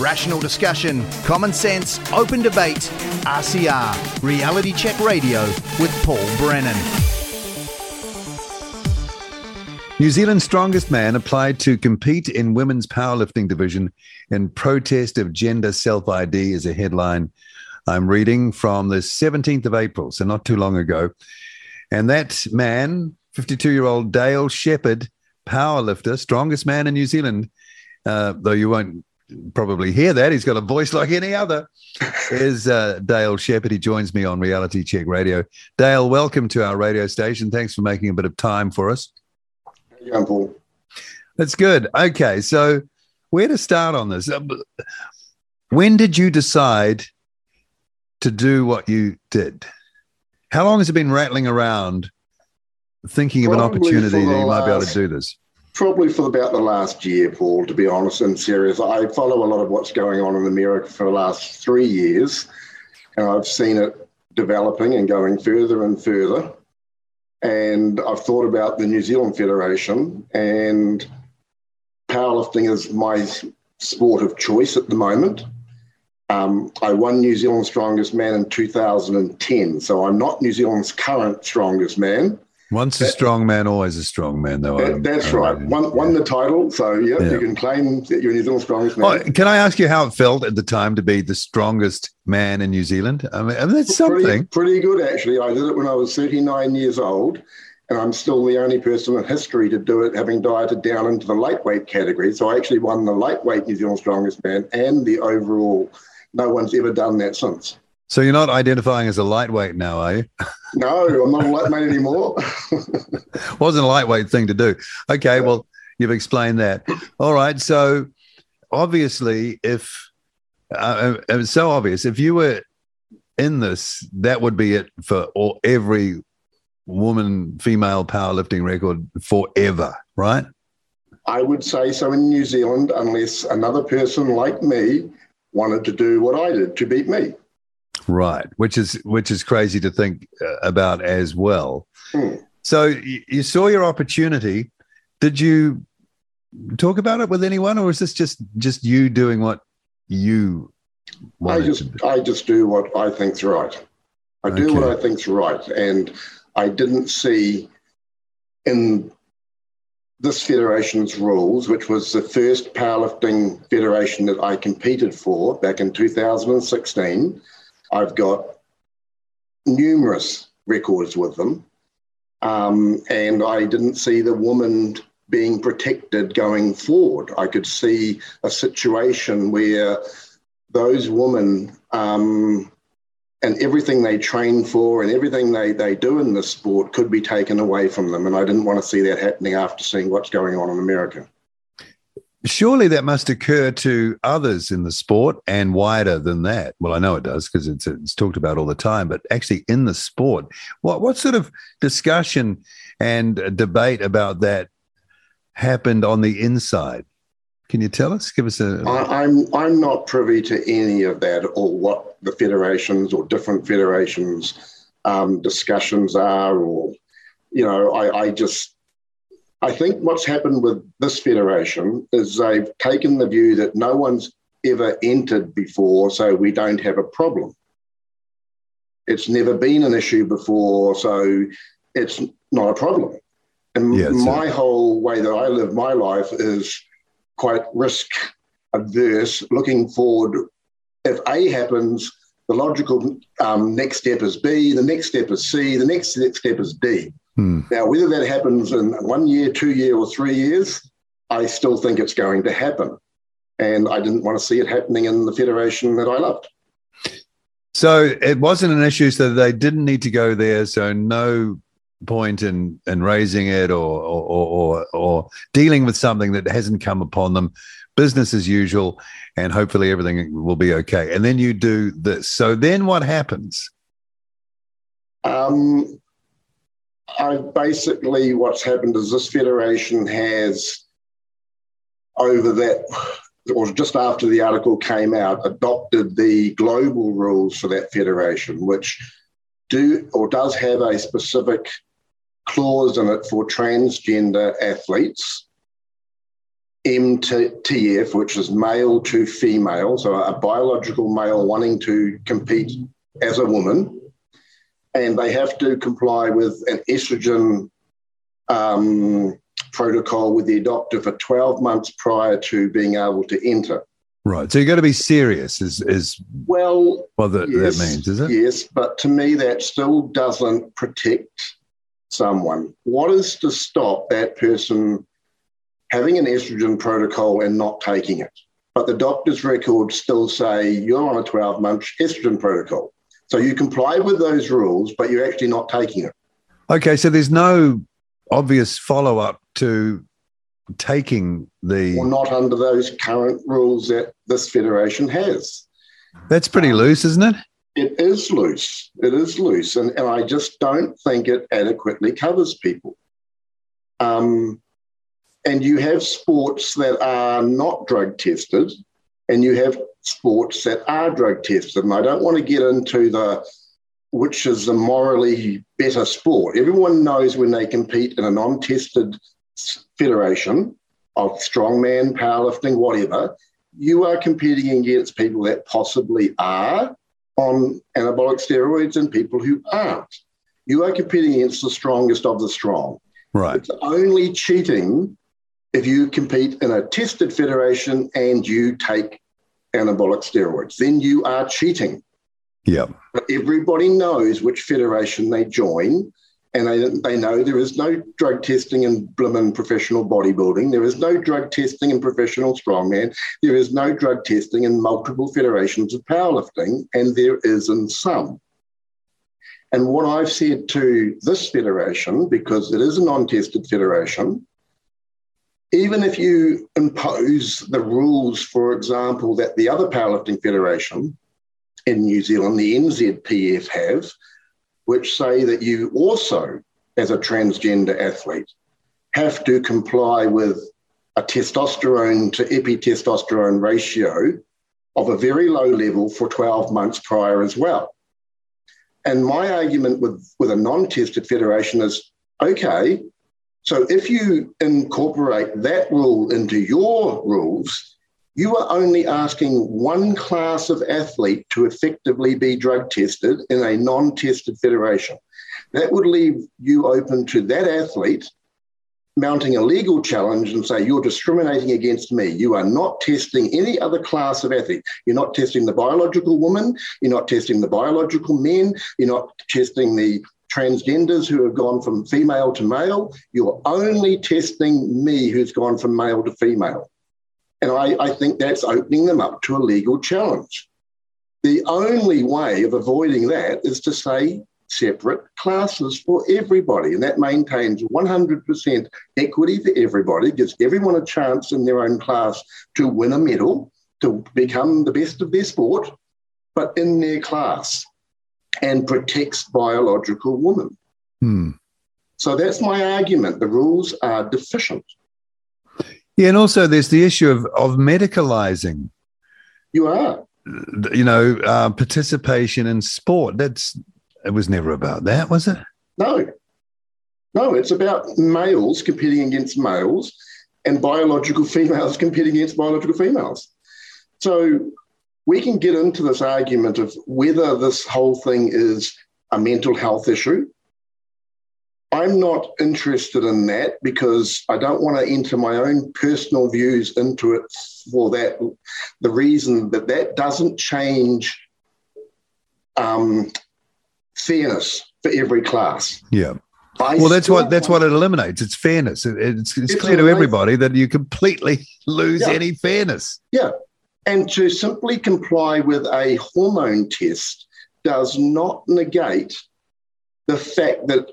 Rational discussion, common sense, open debate. RCR, Reality Check Radio with Paul Brennan. New Zealand's strongest man applied to compete in women's powerlifting division in protest of gender self-ID is a headline I'm reading from the 17th of April, so not too long ago. And that man, 52-year-old Dale Shepherd, powerlifter, strongest man in New Zealand, though you won't probably hear that. He's got a voice like any other. There's Dale Shepherd. He joins me on Reality Check Radio. Dale, welcome to our radio station. Thanks for making a bit of time for us. Yeah, Paul. That's good. Okay, so where to start on this? When did you decide to do what you did? How long has it been rattling around thinking of an opportunity that you might be able to do this? Probably for about the last year, Paul, to be honest and serious. I follow a lot of what's going on in America for the last 3 years, and I've seen it developing and going further and further. And I've thought about the New Zealand Federation, and powerlifting is my sport of choice at the moment. I won New Zealand's Strongest Man in 2010, so I'm not New Zealand's current strongest man. Once a strong man, always a strong man, though. That's right. Won the title, so yeah, you can claim that you're New Zealand's strongest man. Oh, can I ask you how it felt at the time to be the strongest man in New Zealand? I mean that's something. Pretty good, actually. I did it when I was 39 years old, and I'm still the only person in history to do it, having dieted down into the lightweight category. So I actually won the lightweight New Zealand's strongest man and the overall. No one's ever done that since. So you're not identifying as a lightweight now, are you? No, I'm not a lightweight anymore. Wasn't a lightweight thing to do. Okay, well, you've explained that. All right, so obviously it was so obvious. If you were in this, that would be it for every woman, female powerlifting record forever, right? I would say so in New Zealand, unless another person like me wanted to do what I did to beat me. Right, which is crazy to think about as well. Mm. So you saw your opportunity. Did you talk about it with anyone, or is this just you doing what you wanted to do? I just do what I think's right. I do what I think's right, and I didn't see in this federation's rules, which was the first powerlifting federation that I competed for back in 2016. I've got numerous records with them, and I didn't see the woman being protected going forward. I could see a situation where those women and everything they train for and everything they do in this sport could be taken away from them, and I didn't want to see that happening after seeing what's going on in America. Surely that must occur to others in the sport and wider than that. Well, I know it does because it's talked about all the time, but actually in the sport, what sort of discussion and debate about that happened on the inside? Can you tell us? Give us a... I'm not privy to any of that or what the federations or different federations' discussions are, or, you know, I think what's happened with this federation is they've taken the view that no one's ever entered before, so we don't have a problem. It's never been an issue before, so it's not a problem. And my whole way that I live my life is quite risk averse, looking forward. If A happens, the logical next step is B, the next step is C, the next step is D. Hmm. Now, whether that happens in 1 year, 2 years, or 3 years, I still think it's going to happen. And I didn't want to see it happening in the federation that I loved. So it wasn't an issue, so they didn't need to go there, so no point in raising it or dealing with something that hasn't come upon them. Business as usual, and hopefully everything will be okay. And then you do this. So then what happens? Basically what's happened is this federation has, over that, or just after the article came out, adopted the global rules for that federation, which does have a specific clause in it for transgender athletes. MTF, which is male to female, so a biological male wanting to compete as a woman, and they have to comply with an estrogen protocol with their doctor for 12 months prior to being able to enter. Right, so you've got to be serious is well, what that, yes, that means, is it? Yes, but to me that still doesn't protect someone. What is to stop that person having an estrogen protocol and not taking it? But the doctor's records still say you're on a 12-month estrogen protocol. So you comply with those rules, but you're actually not taking it. Okay, so there's no obvious follow-up to taking the... Well, not under those current rules that this federation has. That's pretty loose, isn't it? It is loose. It is loose, and I just don't think it adequately covers people. And you have sports that are not drug tested and you have sports that are drug tested. And I don't want to get into which is the morally better sport. Everyone knows when they compete in a non-tested federation of strongman, powerlifting, whatever, you are competing against people that possibly are on anabolic steroids and people who aren't. You are competing against the strongest of the strong. Right. It's only cheating if you compete in a tested federation and you take anabolic steroids, then you are cheating. Yeah. But everybody knows which federation they join, and they know there is no drug testing in blimmin' professional bodybuilding. There is no drug testing in professional strongman. There is no drug testing in multiple federations of powerlifting, and there is in some. And what I've said to this federation, because it is a non-tested federation, even if you impose the rules, for example, that the other powerlifting federation in New Zealand, the NZPF, have, which say that you also, as a transgender athlete, have to comply with a testosterone to epitestosterone ratio of a very low level for 12 months prior as well. And my argument with a non-tested federation is, okay, so if you incorporate that rule into your rules, you are only asking one class of athlete to effectively be drug tested in a non-tested federation. That would leave you open to that athlete mounting a legal challenge and say, you're discriminating against me. You are not testing any other class of athlete. You're not testing the biological woman. You're not testing the biological men. You're not testing the transgenders who have gone from female to male. You're only testing me who's gone from male to female. And I think that's opening them up to a legal challenge. The only way of avoiding that is to say, separate classes for everybody, and that maintains 100% equity for everybody, gives everyone a chance in their own class to win a medal, to become the best of their sport, but in their class, and protects biological women. Hmm. So that's my argument. The rules are deficient. Yeah, and also there's the issue of medicalizing. You are. You know, participation in sport, it was never about that, was it? No. No, it's about males competing against males and biological females competing against biological females. So we can get into this argument of whether this whole thing is a mental health issue. I'm not interested in that because I don't want to enter my own personal views into it for that, the reason that doesn't change fairness for every class. Yeah. Well, that's what it eliminates. It's fairness. It's clear to everybody that you completely lose any fairness. Yeah. And to simply comply with a hormone test does not negate the fact that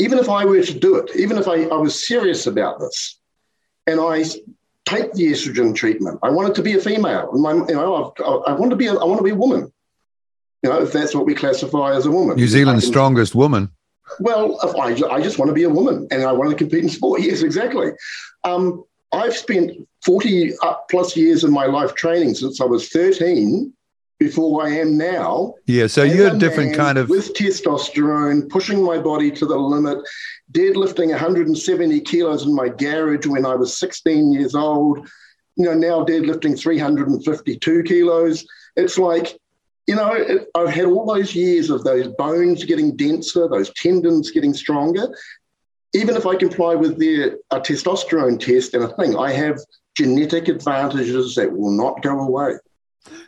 even if I were to do it, even if I was serious about this and I take the estrogen treatment, I wanted to be a female. I want to be a woman. You know, if that's what we classify as a woman. New Zealand's strongest woman. Well, if I just want to be a woman and I want to compete in sport. Yes, exactly. I've spent 40-plus years of my life training since I was 13 before I am now. Yeah, so you're a different kind of... With testosterone, pushing my body to the limit, deadlifting 170 kilos in my garage when I was 16 years old, you know, now deadlifting 352 kilos. It's like, you know, I've had all those years of those bones getting denser, those tendons getting stronger. Even if I comply with a testosterone test and a thing, I have genetic advantages that will not go away.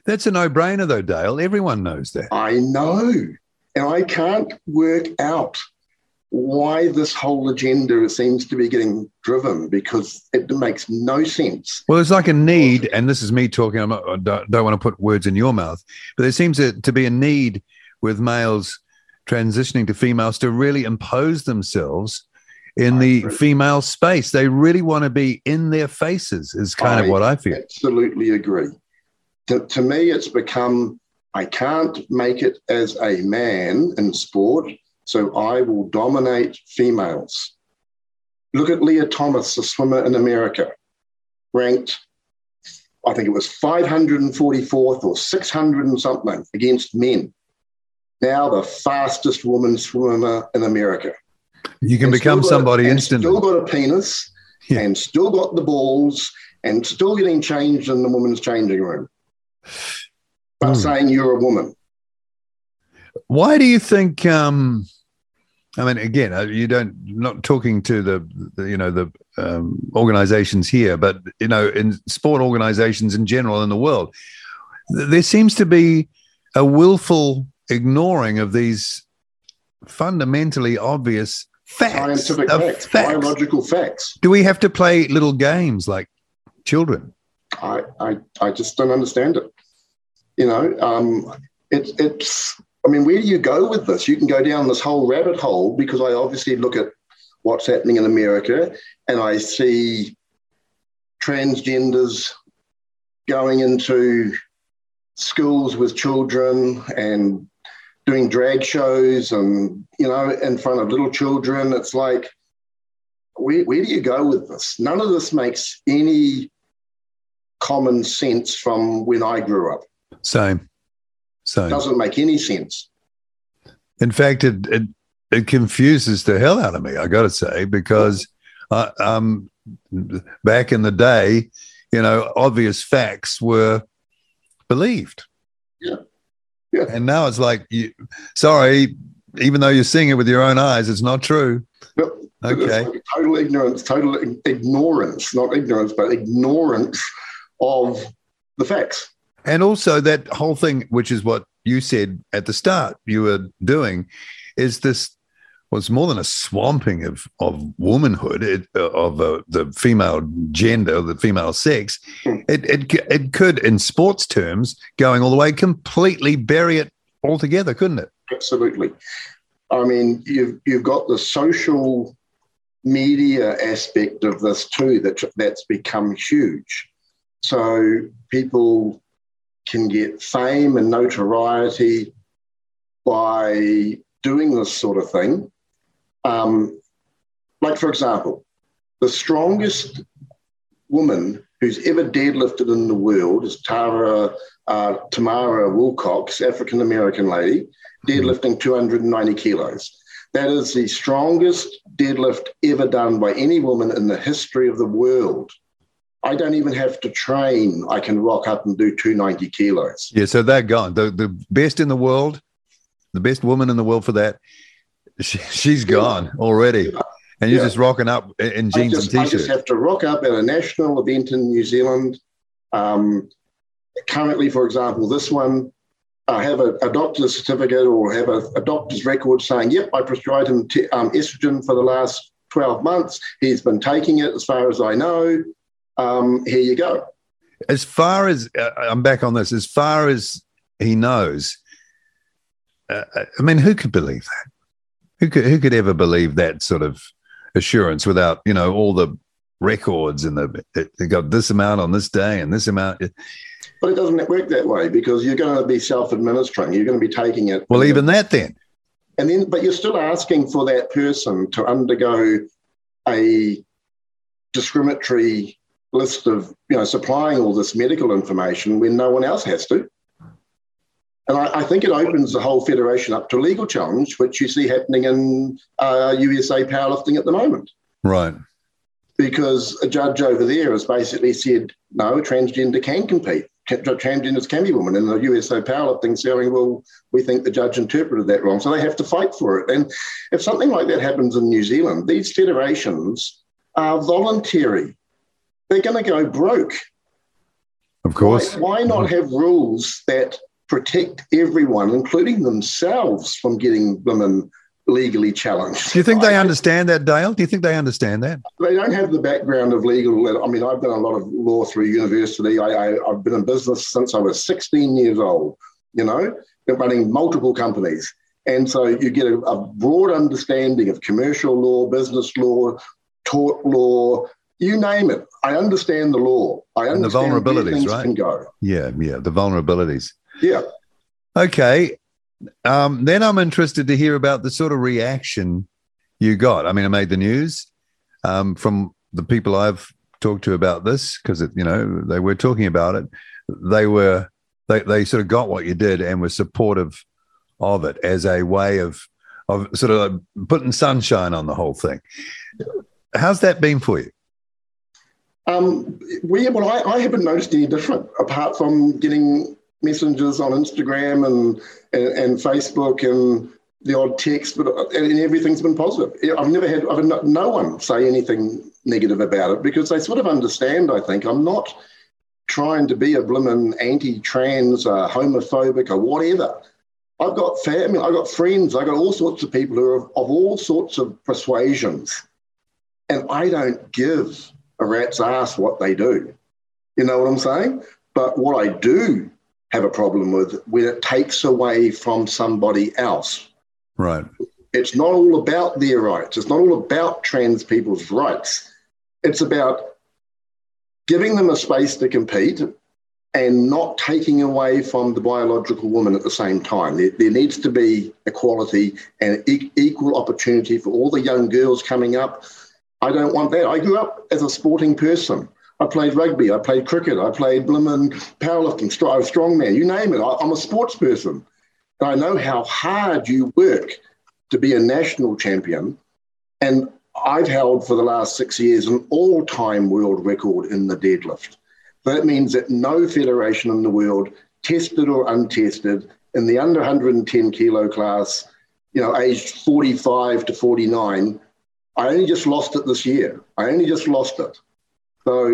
That's a no-brainer though, Dale. Everyone knows that. I know. And I can't work out why this whole agenda seems to be getting driven, because it makes no sense. Well, it's like a need, and this is me talking, I don't want to put words in your mouth, but there seems to be a need with males transitioning to females to really impose themselves in the female space. They really want to be in their faces is kind of what I feel. Absolutely agree. To me, it's become, I can't make it as a man in sport, so I will dominate females. Look at Lia Thomas, the swimmer in America, ranked, I think it was 544th or 600 and something against men. Now the fastest woman swimmer in America. You can become somebody instantly. Still got a penis, yeah, and still got the balls and still getting changed in the women's changing room. But saying you're a woman. Why do you think? I mean, again, you don't. Not talking to the organisations here, but you know, in sport organisations in general in the world, there seems to be a willful ignoring of these fundamentally obvious facts, scientific facts, biological facts. Do we have to play little games like children? I just don't understand it. You know, it's. I mean, where do you go with this? You can go down this whole rabbit hole, because I obviously look at what's happening in America and I see transgenders going into schools with children and doing drag shows and, you know, in front of little children. It's like, where do you go with this? None of this makes any common sense from when I grew up. Same. It doesn't make any sense. In fact, it confuses the hell out of me, I got to say, because back in the day, you know, obvious facts were believed. Yeah. And now it's like, even though you're seeing it with your own eyes, it's not true. Yep. Okay. Like total ignorance of the facts. And also that whole thing, which is what you said at the start you were doing, is this was more than a swamping of womanhood, the female gender, the female sex. It could, in sports terms, going all the way, completely bury it altogether, couldn't it? Absolutely. I mean, you've got the social media aspect of this too that's become huge. So people can get fame and notoriety by doing this sort of thing. Like, for example, the strongest woman who's ever deadlifted in the world is Tamara Wilcox, African-American lady, deadlifting 290 kilos. That is the strongest deadlift ever done by any woman in the history of the world. I don't even have to train. I can rock up and do 290 kilos. Yeah, so they're gone. The best in the world, the best woman in the world for that, she's gone already. And you're just rocking up in jeans and T-shirts. I just have to rock up at a national event in New Zealand. Currently, for example, this one, I have a doctor's certificate or have a doctor's record saying, yep, I prescribed him estrogen for the last 12 months. He's been taking it as far as I know. Here you go. As far as I'm back on this, as far as he knows, I mean, who could believe that? Who could ever believe that sort of assurance without, you know, all the records and they got this amount on this day and this amount. But it doesn't work that way, because you're going to be self-administering. You're going to be taking it. Well, even that then. And then, but you're still asking for that person to undergo a discriminatory list of, you know, supplying all this medical information when no one else has to. And I think it opens the whole federation up to a legal challenge, which you see happening in USA powerlifting at the moment. Right. Because a judge over there has basically said, no, transgender can compete. Transgenders can be women. And the USA powerlifting saying, well, we think the judge interpreted that wrong. So they have to fight for it. And if something like that happens in New Zealand, these federations are voluntary. They're going to go broke. Of course. Why not have rules that protect everyone, including themselves, from getting women legally challenged? Do you think they understand that, Dale? Do you think they understand that? They don't have the background of legal. I mean, I've done a lot of law through university. I've been in business since I was 16 years old, you know, running multiple companies. And so you get a broad understanding of commercial law, business law, tort law, you name it. I understand the law. I understand the vulnerabilities, where things right? can go. Yeah, the vulnerabilities. Yeah. Okay. Then I'm interested to hear about the sort of reaction you got. I mean, it made the news from the people I've talked to about this because, you know, they were talking about it. They sort of got what you did and were supportive of it as a way of sort of like putting sunshine on the whole thing. How's that been for you? I haven't noticed any different apart from getting messages on Instagram and Facebook and the odd text, but everything's been positive. I've had no one say anything negative about it because they sort of understand, I think. I'm not trying to be a blooming anti-trans, homophobic or whatever. I've got family, I've got friends, I've got all sorts of people who are of all sorts of persuasions, and I don't give a rat's ass what they do. You know what I'm saying? But what I do have a problem with when it takes away from somebody else. Right. It's not all about their rights. It's not all about trans people's rights. It's about giving them a space to compete and not taking away from the biological woman at the same time. There needs to be equality and equal opportunity for all the young girls coming up. I don't want that. I grew up as a sporting person. I played rugby, I played cricket, I played blimmin' powerlifting, I was strongman, you name it. I'm a sports person. And I know how hard you work to be a national champion. And I've held for the last 6 years an all-time world record in the deadlift. That means that no federation in the world, tested or untested, in the under 110 kilo class, you know, aged 45 to 49, I only just lost it this year. I only just lost it. So,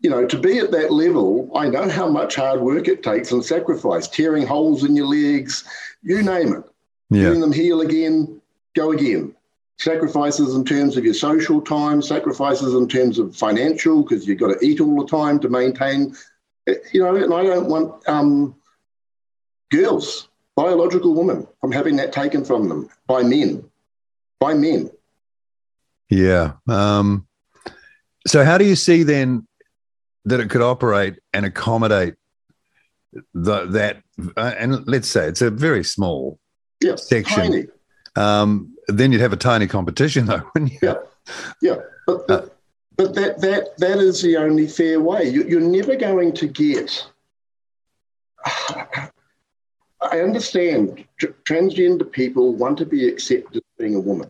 you know, to be at that level, I know how much hard work it takes and sacrifice, tearing holes in your legs, you name it. Yeah. Letting them heal again, go again. Sacrifices in terms of your social time, sacrifices in terms of financial, because you've got to eat all the time to maintain, you know, and I don't want girls, biological women, from having that taken from them by men. Yeah. So how do you see then that it could operate and accommodate and let's say it's a very small section. Tiny. Then you'd have a tiny competition though, wouldn't you? Yeah. But that is the only fair way. You're never going to get... I understand transgender people want to be accepted being a woman.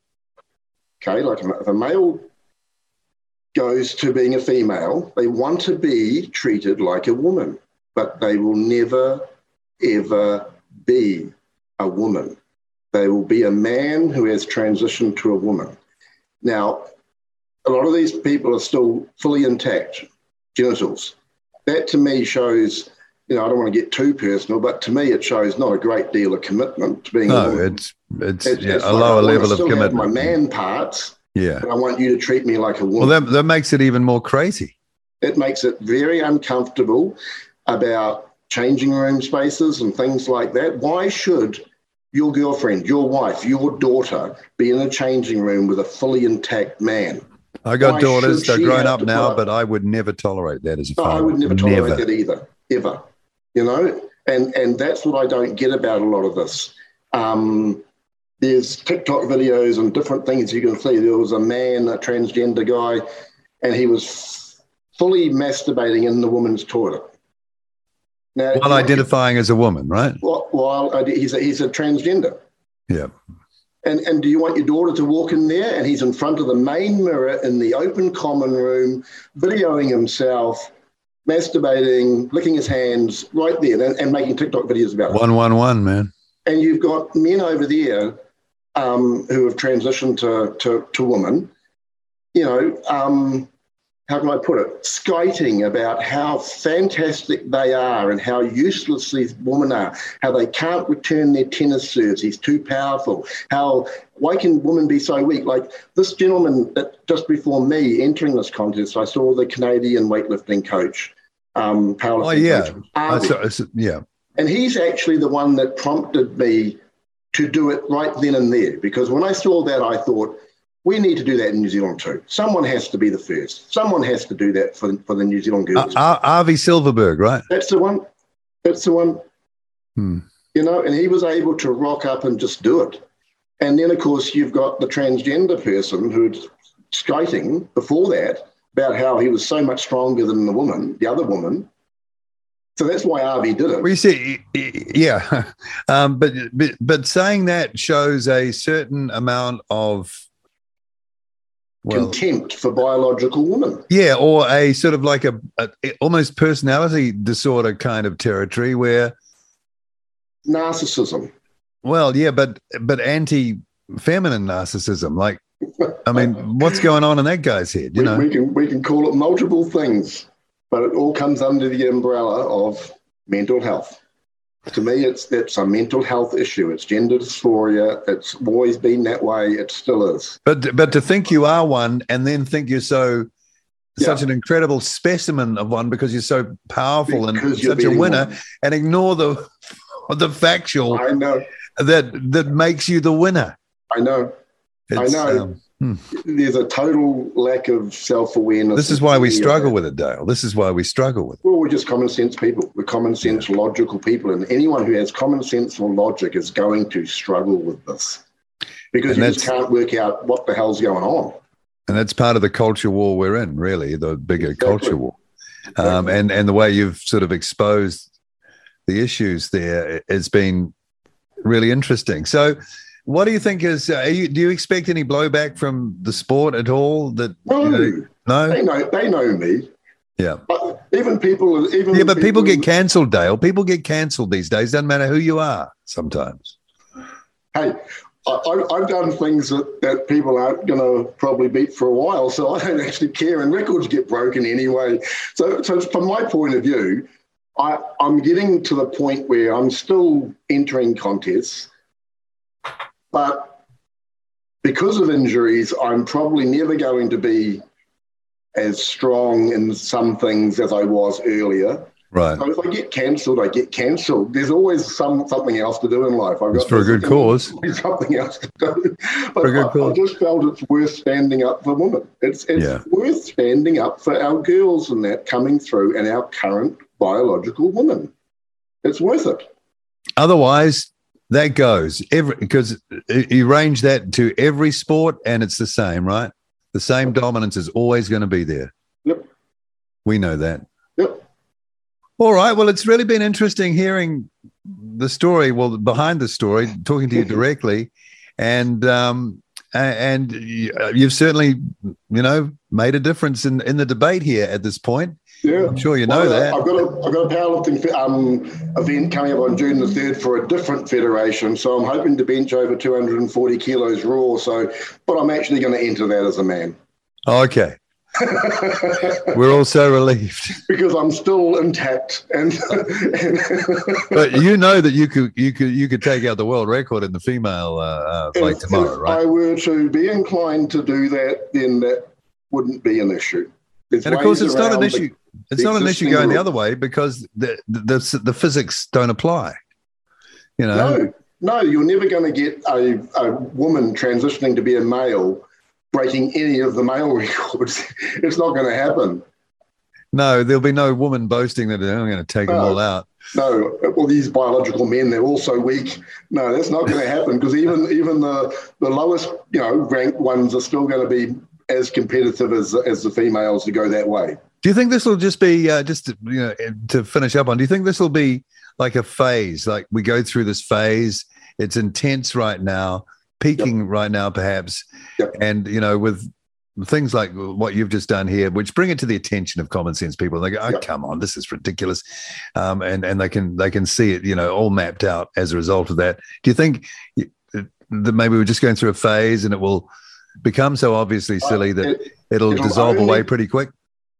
Okay, like if a male goes to being a female, they want to be treated like a woman, but they will never, ever be a woman. They will be a man who has transitioned to a woman. Now, a lot of these people are still fully intact genitals. That to me shows, you know, I don't want to get too personal, but to me it shows not a great deal of commitment to being a woman. It's a lower level of commitment. My man parts. Yeah. But I want you to treat me like a woman. Well, that makes it even more crazy. It makes it very uncomfortable about changing room spaces and things like that. Why should your girlfriend, your wife, your daughter be in a changing room with a fully intact man? I got daughters. They're grown up now, but I would never tolerate that as a father. I would never tolerate that either, ever. You know? And that's what I don't get about a lot of this. There's TikTok videos and different things you can see. There was a man, a transgender guy, and he was fully masturbating in the woman's toilet. Now, while identifying as a woman, right? While he's a transgender. Yeah. And do you want your daughter to walk in there and he's in front of the main mirror in the open common room, videoing himself, masturbating, licking his hands right there and making TikTok videos about it? 111, man. And you've got men over there who have transitioned to women, you know, how can I put it, skiting about how fantastic they are and how useless these women are, how they can't return their tennis serves, he's too powerful, why can women be so weak? Like this gentleman that just before me entering this contest, I saw the Canadian weightlifting coach, powerlifting coach, Arvi. Yeah. And he's actually the one that prompted me to do it right then and there, because when I saw that, I thought, we need to do that in New Zealand too. Someone has to be the first. Someone has to do that for the New Zealand girls. Arvi Silverberg, right? That's the one. That's the one. Hmm. You know, and he was able to rock up and just do it. And then, of course, you've got the transgender person who's skating before that about how he was so much stronger than the woman, the other woman. So that's why Arvi did it. Well, you see, yeah. But saying that shows a certain amount of contempt for biological women. Yeah, or a sort of like a almost personality disorder kind of territory where narcissism. Well, yeah, but anti-feminine narcissism. Like, I mean, what's going on in that guy's head? You know, we can call it multiple things, but it all comes under the umbrella of mental health. To me, it's a mental health issue. It's gender dysphoria. It's always been that way. It still is. But to think you are one and then think you're such an incredible specimen of one because you're so powerful and such a winner, and ignore the factual that makes you the winner. I know. There's a total lack of self-awareness. This is why we struggle with it, Dale. This is why we struggle with it. Well, we're just common sense people. We're common sense, logical people. And anyone who has common sense or logic is going to struggle with this because you just can't work out what the hell's going on. And that's part of the culture war we're in, really, the bigger culture war. And the way you've sort of exposed the issues there has been really interesting. So what do you think is? Do you expect any blowback from the sport at all? They know me. Yeah, but people get cancelled, Dale. People get cancelled these days. Doesn't matter who you are. Sometimes. Hey, I've done things that people aren't going to probably beat for a while, so I don't actually care. And records get broken anyway. So from my point of view, I'm getting to the point where I'm still entering contests. But because of injuries, I'm probably never going to be as strong in some things as I was earlier. Right. So if I get cancelled, I get cancelled. There's always something else to do in life. I've got for a good cause. Something else to do. But I just felt it's worth standing up for women. It's worth standing up for our girls and that coming through and our current biological women. It's worth it. Otherwise, that goes because you range that to every sport and it's the same, right? The same dominance is always going to be there. Yep. We know that. Yep. All right. Well, it's really been interesting hearing the story, well, behind the story, talking to you directly. And you've certainly, you know, made a difference in the debate here at this point. Yeah, I'm sure you know that. I've got a powerlifting event coming up on June the 3rd for a different federation, so I'm hoping to bench over 240 kilos raw. So, but I'm actually going to enter that as a man. Okay. We're all so relieved because I'm still intact. And but you know that you could take out the world record in the female fight tomorrow, right? If I were to be inclined to do that, then that wouldn't be an issue. And of course, it's not an issue. It's not an issue going the other way because the physics don't apply. You know, no, you're never going to get a woman transitioning to be a male breaking any of the male records. It's not going to happen. No, there'll be no woman boasting that they're going to take them all out. No, well, these biological men, they're all so weak. No, that's not going to happen because even the lowest, you know, ranked ones are still going to be as competitive as the females to go that way. Do you think this will just be to finish up on? Do you think this will be like a phase? Like we go through this phase. It's intense right now, peaking right now, perhaps, and with things like what you've just done here, which bring it to the attention of common sense people. They go, "Oh, come on, this is ridiculous," and they can see it, all mapped out as a result of that. Do you think that maybe we're just going through a phase and it will become so obviously silly that it'll dissolve away pretty quick?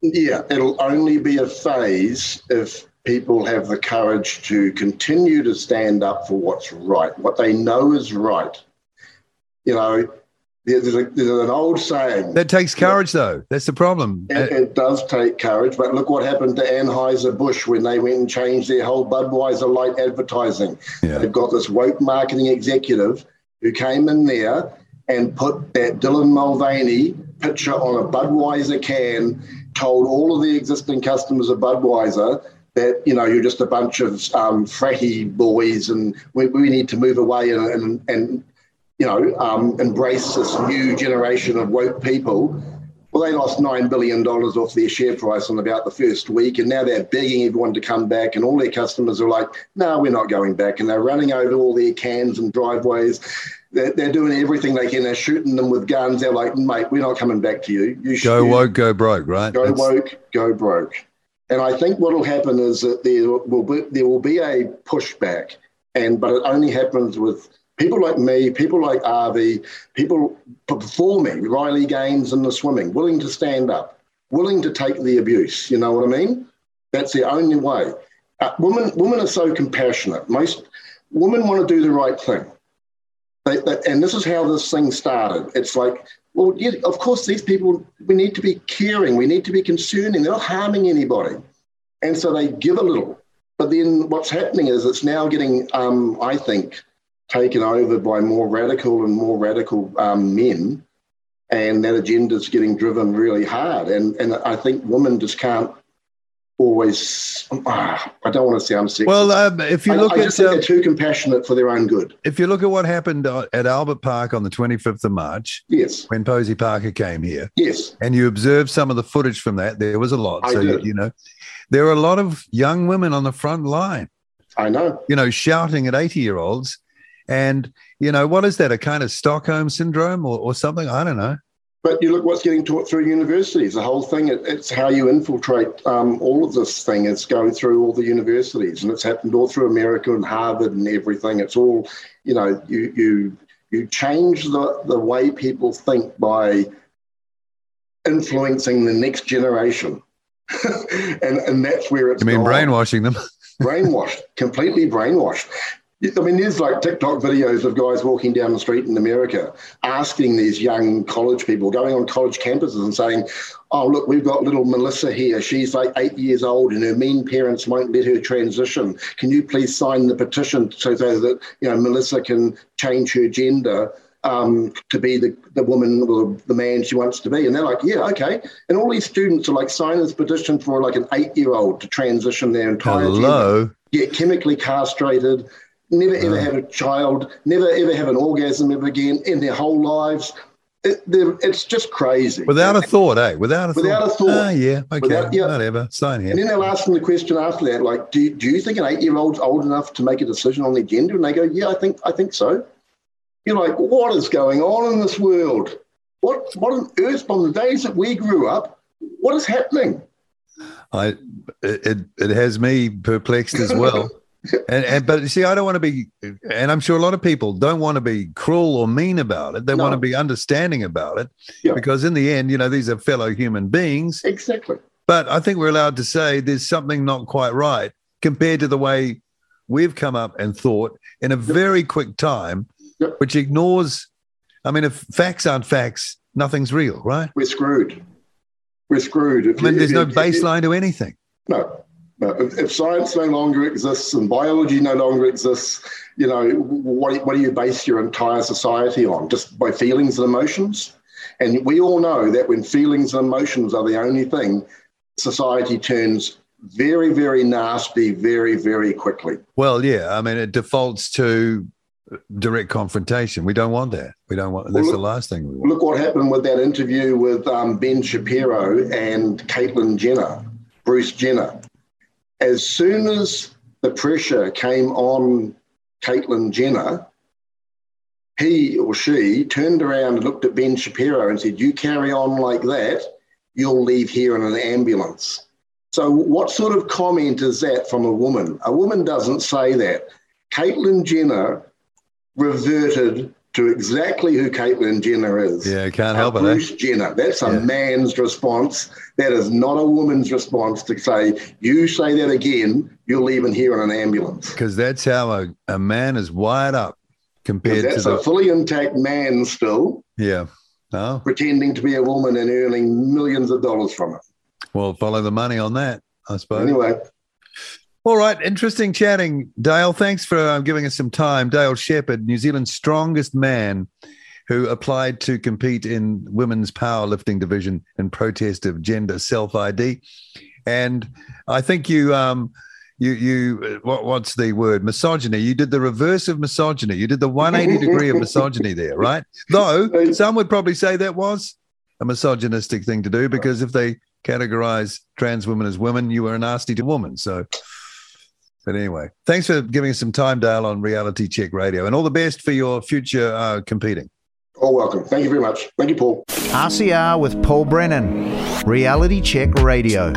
Yeah, it'll only be a phase if people have the courage to continue to stand up for what's right, what they know is right. There's an old saying. That takes courage, though. That's the problem. It does take courage, but look what happened to Anheuser-Busch when they went and changed their whole Budweiser light advertising. Yeah. They've got this woke marketing executive who came in there and put that Dylan Mulvaney picture on a Budweiser can, told all of the existing customers of Budweiser that, you're just a bunch of fratty boys and we need to move away and embrace this new generation of woke people. Well, they lost $9 billion off their share price in about the first week, and now they're begging everyone to come back, and all their customers are like, no, we're not going back, and they're running over all their cans and driveways. They're doing everything they can. They're shooting them with guns. They're like, mate, we're not coming back to you. Go woke, go broke, right? Go woke, go broke. And I think what will happen is that there will be a pushback, but it only happens with people like me, people like Arvi, people before me, Riley Gaines in the swimming, willing to stand up, willing to take the abuse. You know what I mean? That's the only way. Women are so compassionate. Most women want to do the right thing. And this is how this thing started. It's like, well, yeah, of course, these people, we need to be caring. We need to be concerning. They're not harming anybody. And so they give a little. But then what's happening is it's now getting, I think, taken over by more radical men, and that agenda's getting driven really hard. And I think women just can't always. I don't want to sound sexist. Well, if you look at, I just think they're too compassionate for their own good. If you look at what happened at Albert Park on the 25th of March, yes, when Posie Parker came here, yes, and you observed some of the footage from that, there was a lot. There are a lot of young women on the front line. I know. Shouting at 80-year-olds. And, what is that, a kind of Stockholm syndrome or something? I don't know. But you look what's getting taught through universities, the whole thing. It's how you infiltrate all of this thing. It's going through all the universities, and it's happened all through America and Harvard and everything. It's all, you change the way people think by influencing the next generation. and that's where it's gone. Brainwashing them? Brainwashed, completely brainwashed. There's like TikTok videos of guys walking down the street in America asking these young college people, going on college campuses and saying, oh, look, we've got little Melissa here. She's like 8 years old and her mean parents won't let her transition. Can you please sign the petition so that, Melissa can change her gender to be the woman or the man she wants to be? And they're like, yeah, okay. And all these students are like, sign this petition for like an 8-year-old to transition their entire gender. Get chemically castrated. Never, ever have a child, never, ever have an orgasm ever again in their whole lives. It's just crazy. Without a thought, eh? Without a thought. Oh, yeah, okay, whatever. Sign here. And then they'll ask them the question after that, like, do you think an 8-year-old's old enough to make a decision on their gender? And they go, yeah, I think so. You're like, what is going on in this world? What on earth, from the days that we grew up, what is happening? It has me perplexed as well. But you see, I don't want to be, and I'm sure a lot of people don't want to be cruel or mean about it. They want to be understanding about it, because in the end, these are fellow human beings. Exactly. But I think we're allowed to say there's something not quite right compared to the way we've come up and thought in a very quick time, which ignores, if facts aren't facts, nothing's real, right? We're screwed. There's no baseline to anything. No. If science no longer exists and biology no longer exists, what do you base your entire society on? Just by feelings and emotions? And we all know that when feelings and emotions are the only thing, society turns very, very nasty very, very quickly. Well, yeah. It defaults to direct confrontation. We don't want that. We don't want. That's the last thing we want. Look what happened with that interview with Ben Shapiro and Caitlyn Jenner, Bruce Jenner. As soon as the pressure came on Caitlyn Jenner, he or she turned around and looked at Ben Shapiro and said, "You carry on like that, you'll leave here in an ambulance." So what sort of comment is that from a woman? A woman doesn't say that. Caitlyn Jenner reverted to exactly who Caitlyn Jenner is. Yeah, can't help it. Bruce Jenner. That's a man's response. That is not a woman's response to say, "You say that again, you're leaving here in an ambulance." Because that's how a man is wired up compared to that's a fully intact man still. Yeah. Oh. Pretending to be a woman and earning millions of dollars from it. Well, follow the money on that, I suppose. Anyway. All right. Interesting chatting, Dale. Thanks for giving us some time. Dale Shepherd, New Zealand's strongest man, who applied to compete in women's powerlifting division in protest of gender self-ID. And I think you, what's the word? Misogyny. You did the reverse of misogyny. You did the 180 degree of misogyny there, right? Though some would probably say that was a misogynistic thing to do, because if they categorize trans women as women, you were a nasty to women. So, but anyway, thanks for giving us some time, Dale, on Reality Check Radio, and all the best for your future competing. Oh, welcome. Thank you very much. Thank you, Paul. RCR with Paul Brennan, Reality Check Radio.